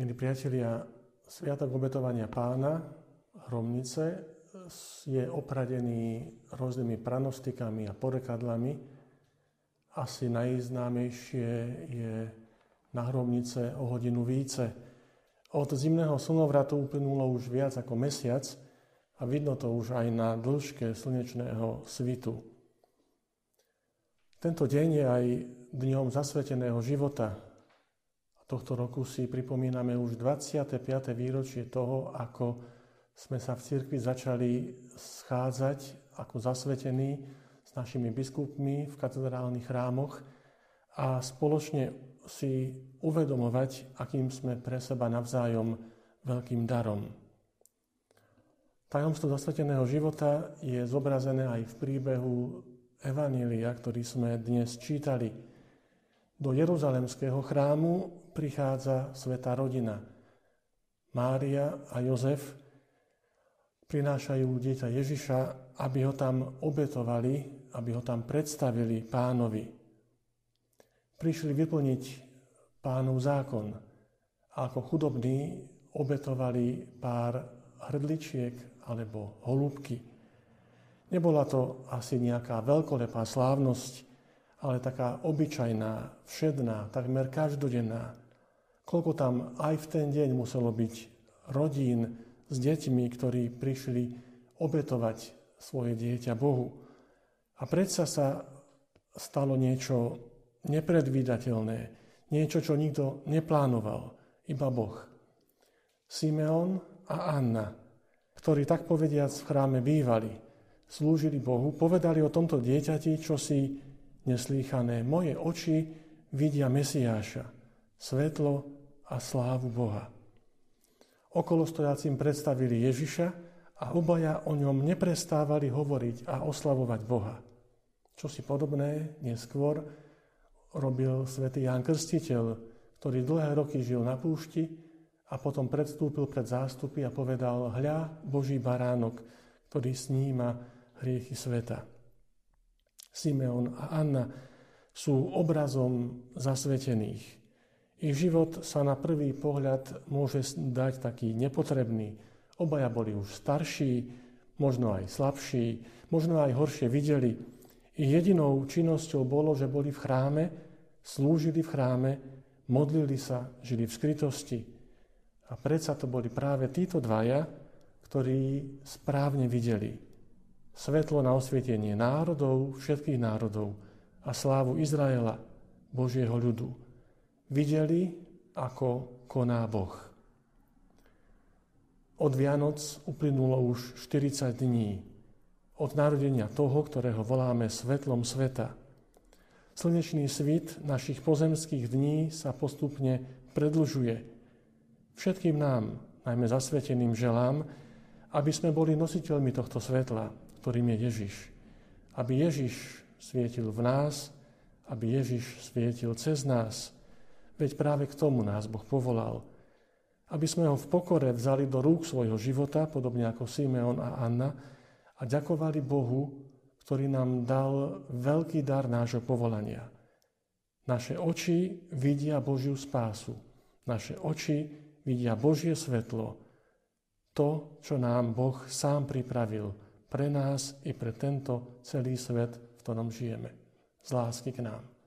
Milí priatelia, sviatok obetovania Pána, Hromnice, je opradený rôznymi pranostikami a porekadlami. Asi najznámejšie je Na Hromnice o hodinu více. Od zimného slnovratu uplynulo už viac ako mesiac a vidno to už aj na dĺžke slnečného svitu. Tento deň je aj dňom zasveteného života. Tohto roku si pripomíname už 25. výročie toho, ako sme sa v cirkvi začali schádzať ako zasvetení s našimi biskupmi v katedrálnych chrámoch a spoločne si uvedomovať, akým sme pre seba navzájom veľkým darom. Tajomstvo zasveteného života je zobrazené aj v príbehu Evanjelia, ktorý sme dnes čítali. Do jeruzalemského chrámu prichádza svätá rodina. Mária a Jozef prinášajú dieťa Ježiša, aby ho tam obetovali, aby ho tam predstavili Pánovi. Prišli vyplniť Pánov zákon a ako chudobní obetovali pár hrdličiek alebo holúbky. Nebola to asi nejaká veľkolepá slávnosť, ale taká obyčajná, všedná, takmer každodenná. Koľko tam aj v ten deň muselo byť rodín s deťmi, ktorí prišli obetovať svoje dieťa Bohu. A predsa sa stalo niečo nepredvídateľné, niečo, čo nikto neplánoval, iba Boh. Simeon a Anna, ktorí tak povediac v chráme bývali, slúžili Bohu, povedali o tomto dieťati, čo si neslýchané, moje oči vidia Mesiáša, svetlo a slávu Boha. Okolostojacím predstavili Ježiša a obaja o ňom neprestávali hovoriť a oslavovať Boha. Čo si podobné neskôr robil svätý Ján Krstiteľ, ktorý dlhé roky žil na púšti a potom predstúpil pred zástupy a povedal: hľa, Boží baránok, ktorý sníma hriechy sveta. Simeon a Anna sú obrazom zasvetených. Ich život sa na prvý pohľad môže dať taký nepotrebný. Obaja boli už starší, možno aj slabší, možno aj horšie videli. Ich jedinou činnosťou bolo, že boli v chráme, slúžili v chráme, modlili sa, žili v skrytosti. A predsa to boli práve títo dvaja, ktorí správne videli. Svetlo na osvietenie národov, všetkých národov a slávu Izraela, Božieho ľudu. Videli, ako koná Boh. Od Vianoc uplynulo už 40 dní. Od narodenia toho, ktorého voláme svetlom sveta. Slnečný svit našich pozemských dní sa postupne predlžuje. Všetkým nám, najmä zasveteným, želám, aby sme boli nositeľmi tohto svetla, ktorým je Ježiš. Aby Ježiš svietil v nás, aby Ježiš svietil cez nás. Veď práve k tomu nás Boh povolal. Aby sme ho v pokore vzali do rúk svojho života, podobne ako Simeon a Anna, a ďakovali Bohu, ktorý nám dal veľký dar nášho povolania. Naše oči vidia Božiu spásu. Naše oči vidia Božie svetlo. To, čo nám Boh sám pripravil pre nás i pre tento celý svet, v ktorom žijeme. Z lásky k nám.